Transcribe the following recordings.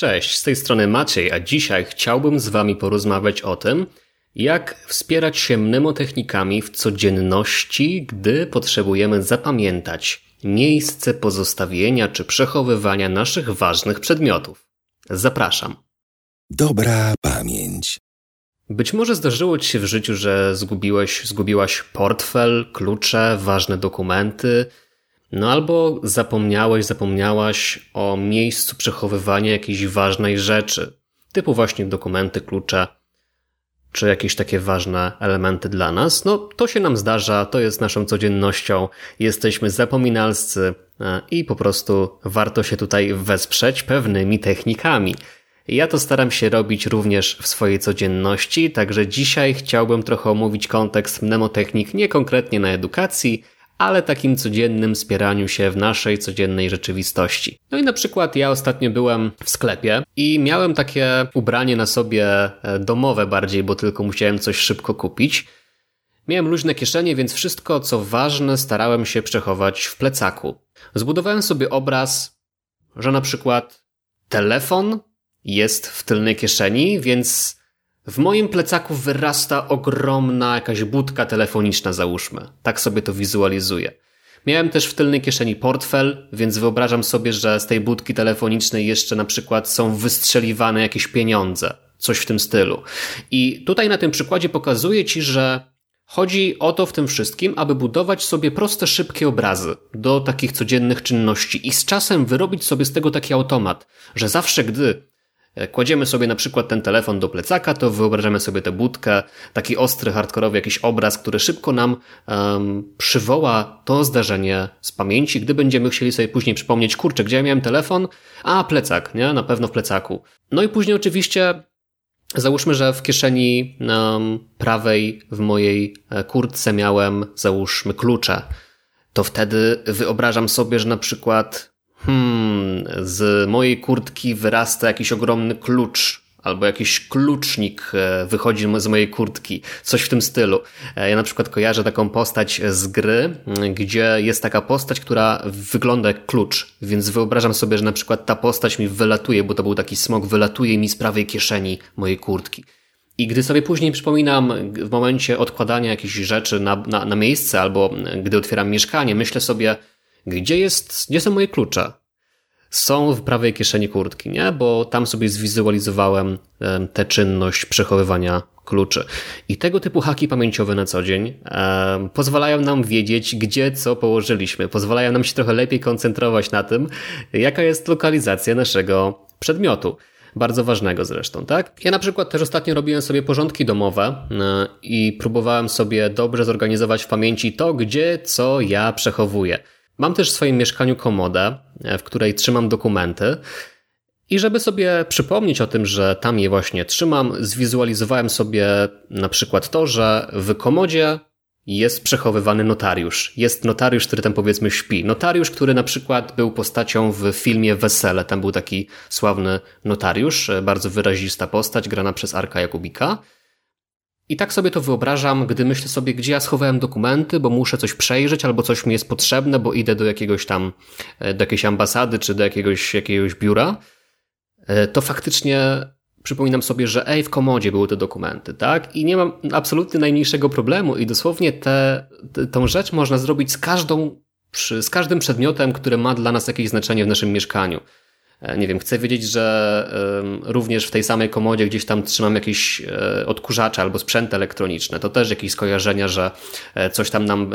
Cześć, z tej strony Maciej, a dzisiaj chciałbym z Wami porozmawiać o tym, jak wspierać się mnemotechnikami w codzienności, gdy potrzebujemy zapamiętać miejsce pozostawienia czy przechowywania naszych ważnych przedmiotów. Zapraszam. Dobra pamięć. Być może zdarzyło Ci się w życiu, że zgubiłaś portfel, klucze, ważne dokumenty, no albo zapomniałaś o miejscu przechowywania jakiejś ważnej rzeczy, typu właśnie dokumenty, klucze, czy jakieś takie ważne elementy dla nas. No to się nam zdarza, to jest naszą codziennością, jesteśmy zapominalscy i po prostu warto się tutaj wesprzeć pewnymi technikami. Ja to staram się robić również w swojej codzienności, także dzisiaj chciałbym trochę omówić kontekst mnemotechnik nie konkretnie na edukacji, ale takim codziennym wspieraniu się w naszej codziennej rzeczywistości. No i na przykład ja ostatnio byłem w sklepie i miałem takie ubranie na sobie domowe bardziej, bo tylko musiałem coś szybko kupić. Miałem luźne kieszenie, więc wszystko co ważne starałem się przechować w plecaku. Zbudowałem sobie obraz, że na przykład telefon jest w tylnej kieszeni, więc w moim plecaku wyrasta ogromna jakaś budka telefoniczna, załóżmy. Tak sobie to wizualizuję. Miałem też w tylnej kieszeni portfel, więc wyobrażam sobie, że z tej budki telefonicznej jeszcze na przykład są wystrzeliwane jakieś pieniądze. Coś w tym stylu. I tutaj na tym przykładzie pokazuję Ci, że chodzi o to w tym wszystkim, aby budować sobie proste, szybkie obrazy do takich codziennych czynności i z czasem wyrobić sobie z tego taki automat, że zawsze gdy kładziemy sobie na przykład ten telefon do plecaka, to wyobrażamy sobie tę budkę, taki ostry, hardkorowy jakiś obraz, który szybko nam przywoła to zdarzenie z pamięci, gdy będziemy chcieli sobie później przypomnieć, kurczę, gdzie ja miałem telefon? A, plecak, nie? Na pewno w plecaku. No i później oczywiście załóżmy, że w kieszeni prawej w mojej kurtce miałem, załóżmy, klucze. To wtedy wyobrażam sobie, że na przykład z mojej kurtki wyrasta jakiś ogromny klucz albo jakiś klucznik wychodzi z mojej kurtki, coś w tym stylu. Ja na przykład kojarzę taką postać z gry, gdzie jest taka postać, która wygląda jak klucz, więc wyobrażam sobie, że na przykład ta postać mi wylatuje, bo to był taki smok, wylatuje mi z prawej kieszeni mojej kurtki. I gdy sobie później przypominam w momencie odkładania jakichś rzeczy na miejsce albo gdy otwieram mieszkanie, myślę sobie, gdzie są moje klucze? Są w prawej kieszeni kurtki, nie? Bo tam sobie zwizualizowałem tę czynność przechowywania kluczy. I tego typu haki pamięciowe na co dzień pozwalają nam wiedzieć, gdzie co położyliśmy. Pozwalają nam się trochę lepiej koncentrować na tym, jaka jest lokalizacja naszego przedmiotu. Bardzo ważnego zresztą, tak? Ja na przykład też ostatnio robiłem sobie porządki domowe i próbowałem sobie dobrze zorganizować w pamięci to, gdzie co ja przechowuję. Mam też w swoim mieszkaniu komodę, w której trzymam dokumenty i żeby sobie przypomnieć o tym, że tam je właśnie trzymam, zwizualizowałem sobie na przykład to, że w komodzie jest przechowywany notariusz. Jest notariusz, który tam powiedzmy śpi. Notariusz, który na przykład był postacią w filmie Wesele. Tam był taki sławny notariusz, bardzo wyrazista postać, grana przez Arka Jakubika. I tak sobie to wyobrażam, gdy myślę sobie, gdzie ja schowałem dokumenty, bo muszę coś przejrzeć albo coś mi jest potrzebne, bo idę do jakiejś ambasady czy do jakiegoś biura, to faktycznie przypominam sobie, że w komodzie były te dokumenty, tak? I nie mam absolutnie najmniejszego problemu i dosłownie tą rzecz można zrobić z każdym przedmiotem, który ma dla nas jakieś znaczenie w naszym mieszkaniu. Nie wiem, chcę wiedzieć, że również w tej samej komodzie gdzieś tam trzymam jakieś odkurzacze albo sprzęty elektroniczne. To też jakieś skojarzenia, że coś tam nam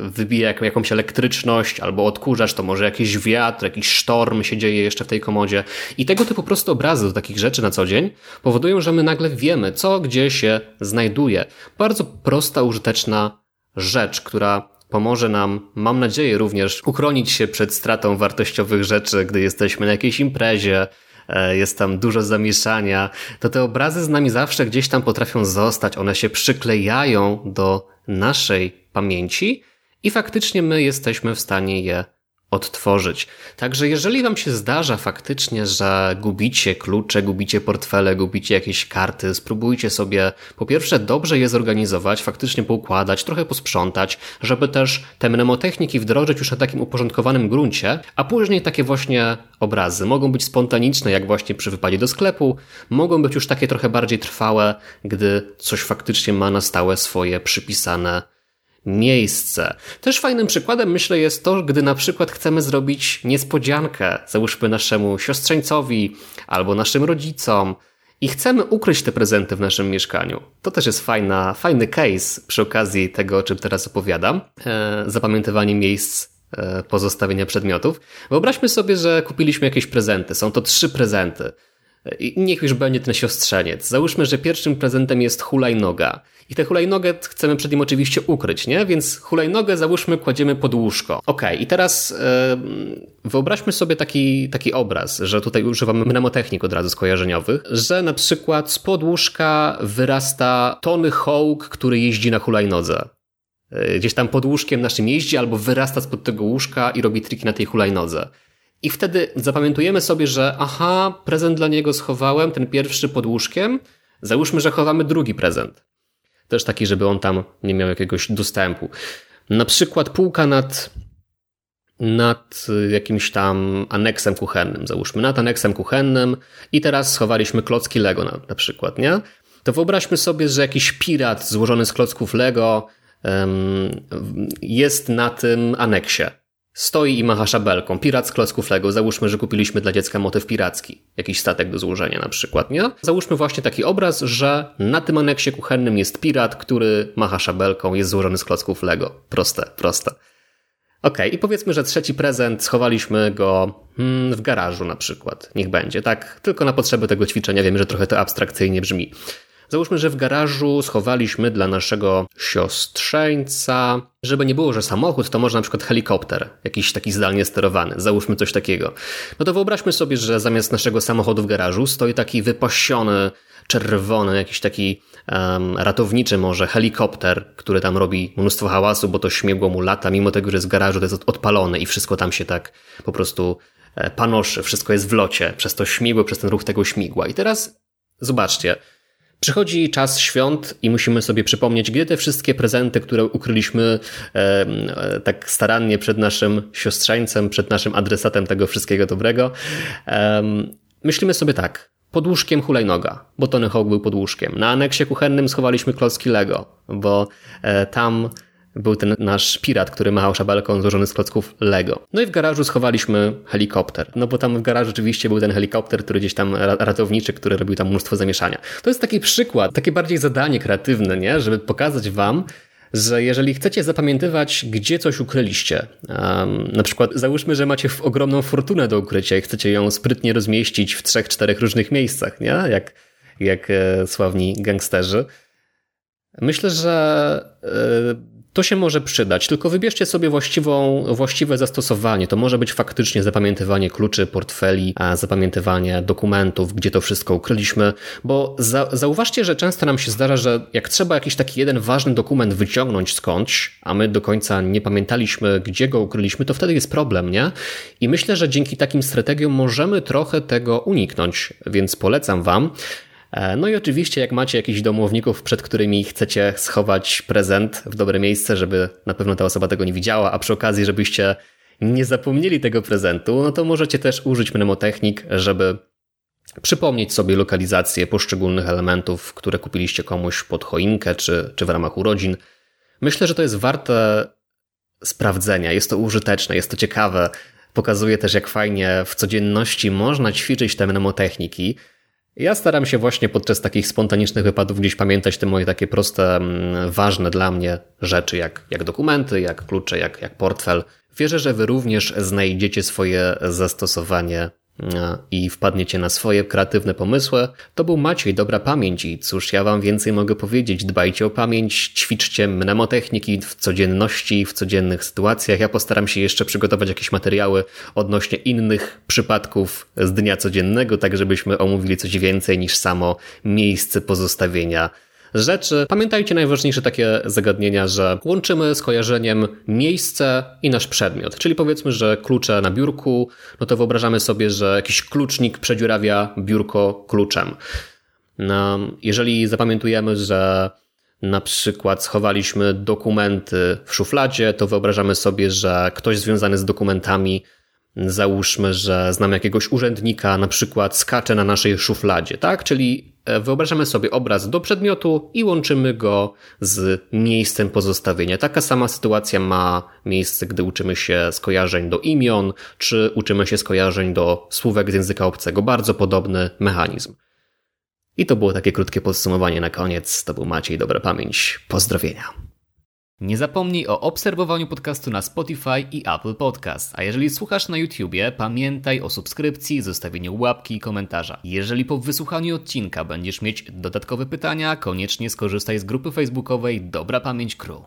wybija jakąś elektryczność albo odkurzacz, to może jakiś wiatr, jakiś sztorm się dzieje jeszcze w tej komodzie. I tego typu proste obrazy do takich rzeczy na co dzień powodują, że my nagle wiemy, co gdzie się znajduje. Bardzo prosta, użyteczna rzecz, która pomoże nam, mam nadzieję, również uchronić się przed stratą wartościowych rzeczy, gdy jesteśmy na jakiejś imprezie, jest tam dużo zamieszania, to te obrazy z nami zawsze gdzieś tam potrafią zostać, one się przyklejają do naszej pamięci i faktycznie my jesteśmy w stanie je odtworzyć. Także jeżeli wam się zdarza faktycznie, że gubicie klucze, gubicie portfele, gubicie jakieś karty, spróbujcie sobie po pierwsze dobrze je zorganizować, faktycznie poukładać, trochę posprzątać, żeby też te mnemotechniki wdrożyć już na takim uporządkowanym gruncie, a później takie właśnie obrazy mogą być spontaniczne, jak właśnie przy wypadzie do sklepu, mogą być już takie trochę bardziej trwałe, gdy coś faktycznie ma na stałe swoje przypisane miejsce. Też fajnym przykładem, myślę, jest to, gdy na przykład chcemy zrobić niespodziankę, załóżmy naszemu siostrzeńcowi albo naszym rodzicom i chcemy ukryć te prezenty w naszym mieszkaniu. To też jest fajny case przy okazji tego, o czym teraz opowiadam. Zapamiętywanie miejsc pozostawienia przedmiotów. Wyobraźmy sobie, że kupiliśmy jakieś prezenty. Są to 3 prezenty. I niech już będzie ten siostrzeniec. Załóżmy, że pierwszym prezentem jest hulajnoga. I tę hulajnogę chcemy przed nim oczywiście ukryć, nie? Więc hulajnogę, załóżmy, kładziemy pod łóżko. Okej, i teraz wyobraźmy sobie taki obraz, że tutaj używamy mnemotechnik od razu skojarzeniowych, że na przykład spod łóżka wyrasta Tony Hawk, który jeździ na hulajnodze. Gdzieś tam pod łóżkiem naszym jeździ albo wyrasta spod tego łóżka i robi triki na tej hulajnodze. I wtedy zapamiętujemy sobie, że prezent dla niego schowałem, ten pierwszy pod łóżkiem. Załóżmy, że chowamy drugi prezent. Też taki, żeby on tam nie miał jakiegoś dostępu. Na przykład półka nad jakimś tam aneksem kuchennym. Załóżmy, nad aneksem kuchennym i teraz schowaliśmy klocki Lego na przykład, nie? To wyobraźmy sobie, że jakiś pirat złożony z klocków Lego jest na tym aneksie. Stoi i macha szabelką. Pirat z klocków Lego. Załóżmy, że kupiliśmy dla dziecka motyw piracki. Jakiś statek do złożenia na przykład, nie? Załóżmy właśnie taki obraz, że na tym aneksie kuchennym jest pirat, który macha szabelką, jest złożony z klocków Lego. Proste. Okej, i powiedzmy, że trzeci prezent schowaliśmy go w garażu na przykład. Niech będzie, tak? Tylko na potrzeby tego ćwiczenia. Wiem, że trochę to abstrakcyjnie brzmi. Załóżmy, że w garażu schowaliśmy dla naszego siostrzeńca, żeby nie było, że samochód, to może na przykład helikopter, jakiś taki zdalnie sterowany, załóżmy coś takiego. No to wyobraźmy sobie, że zamiast naszego samochodu w garażu stoi taki wypasiony, czerwony, jakiś taki ratowniczy może helikopter, który tam robi mnóstwo hałasu, bo to śmigło mu lata, mimo tego, że z garażu to jest odpalone i wszystko tam się tak po prostu panoszy, wszystko jest w locie przez to śmigło, przez ten ruch tego śmigła. I teraz zobaczcie, przychodzi czas świąt i musimy sobie przypomnieć, gdzie te wszystkie prezenty, które ukryliśmy tak starannie przed naszym siostrzeńcem, przed naszym adresatem tego wszystkiego dobrego. Myślimy sobie tak, pod łóżkiem hulajnoga, bo Tony Hawk był pod łóżkiem. Na aneksie kuchennym schowaliśmy klocki Lego, bo tam był ten nasz pirat, który machał szabelką złożony z klocków Lego. No i w garażu schowaliśmy helikopter. No bo tam w garażu oczywiście był ten helikopter, który gdzieś tam ratowniczy, który robił tam mnóstwo zamieszania. To jest taki przykład, takie bardziej zadanie kreatywne, nie? Żeby pokazać wam, że jeżeli chcecie zapamiętywać, gdzie coś ukryliście, na przykład załóżmy, że macie ogromną fortunę do ukrycia i chcecie ją sprytnie rozmieścić w 3-4 różnych miejscach, nie? Jak sławni gangsterzy. Myślę, że to się może przydać, tylko wybierzcie sobie właściwe zastosowanie. To może być faktycznie zapamiętywanie kluczy, portfeli, a zapamiętywanie dokumentów, gdzie to wszystko ukryliśmy, bo zauważcie, że często nam się zdarza, że jak trzeba jakiś taki jeden ważny dokument wyciągnąć skądś, a my do końca nie pamiętaliśmy, gdzie go ukryliśmy, to wtedy jest problem, nie? I myślę, że dzięki takim strategiom możemy trochę tego uniknąć, więc polecam wam. No i oczywiście, jak macie jakichś domowników, przed którymi chcecie schować prezent w dobre miejsce, żeby na pewno ta osoba tego nie widziała, a przy okazji, żebyście nie zapomnieli tego prezentu, no to możecie też użyć mnemotechnik, żeby przypomnieć sobie lokalizację poszczególnych elementów, które kupiliście komuś pod choinkę czy w ramach urodzin. Myślę, że to jest warte sprawdzenia, jest to użyteczne, jest to ciekawe. Pokazuje też, jak fajnie w codzienności można ćwiczyć te mnemotechniki. Ja staram się właśnie podczas takich spontanicznych wypadów gdzieś pamiętać te moje takie proste, ważne dla mnie rzeczy, jak dokumenty, jak klucze, jak portfel. Wierzę, że wy również znajdziecie swoje zastosowanie i wpadniecie na swoje kreatywne pomysły. To był Maciej, Dobra Pamięć i cóż ja wam więcej mogę powiedzieć. Dbajcie o pamięć, ćwiczcie mnemotechniki w codzienności, w codziennych sytuacjach. Ja postaram się jeszcze przygotować jakieś materiały odnośnie innych przypadków z dnia codziennego, tak żebyśmy omówili coś więcej niż samo miejsce pozostawienia rzeczy. Pamiętajcie najważniejsze takie zagadnienia, że łączymy z kojarzeniem miejsce i nasz przedmiot. Czyli powiedzmy, że klucze na biurku, no to wyobrażamy sobie, że jakiś klucznik przedziurawia biurko kluczem. No, jeżeli zapamiętujemy, że na przykład schowaliśmy dokumenty w szufladzie, to wyobrażamy sobie, że ktoś związany z dokumentami, załóżmy, że znamy jakiegoś urzędnika, na przykład skacze na naszej szufladzie, tak? Czyli wyobrażamy sobie obraz do przedmiotu i łączymy go z miejscem pozostawienia. Taka sama sytuacja ma miejsce, gdy uczymy się skojarzeń do imion, czy uczymy się skojarzeń do słówek z języka obcego. Bardzo podobny mechanizm. I to było takie krótkie podsumowanie na koniec. To był Maciej, Dobra Pamięć. Pozdrowienia. Nie zapomnij o obserwowaniu podcastu na Spotify i Apple Podcast. A jeżeli słuchasz na YouTubie, pamiętaj o subskrypcji, zostawieniu łapki i komentarza. Jeżeli po wysłuchaniu odcinka będziesz mieć dodatkowe pytania, koniecznie skorzystaj z grupy facebookowej Dobra Pamięć Crew.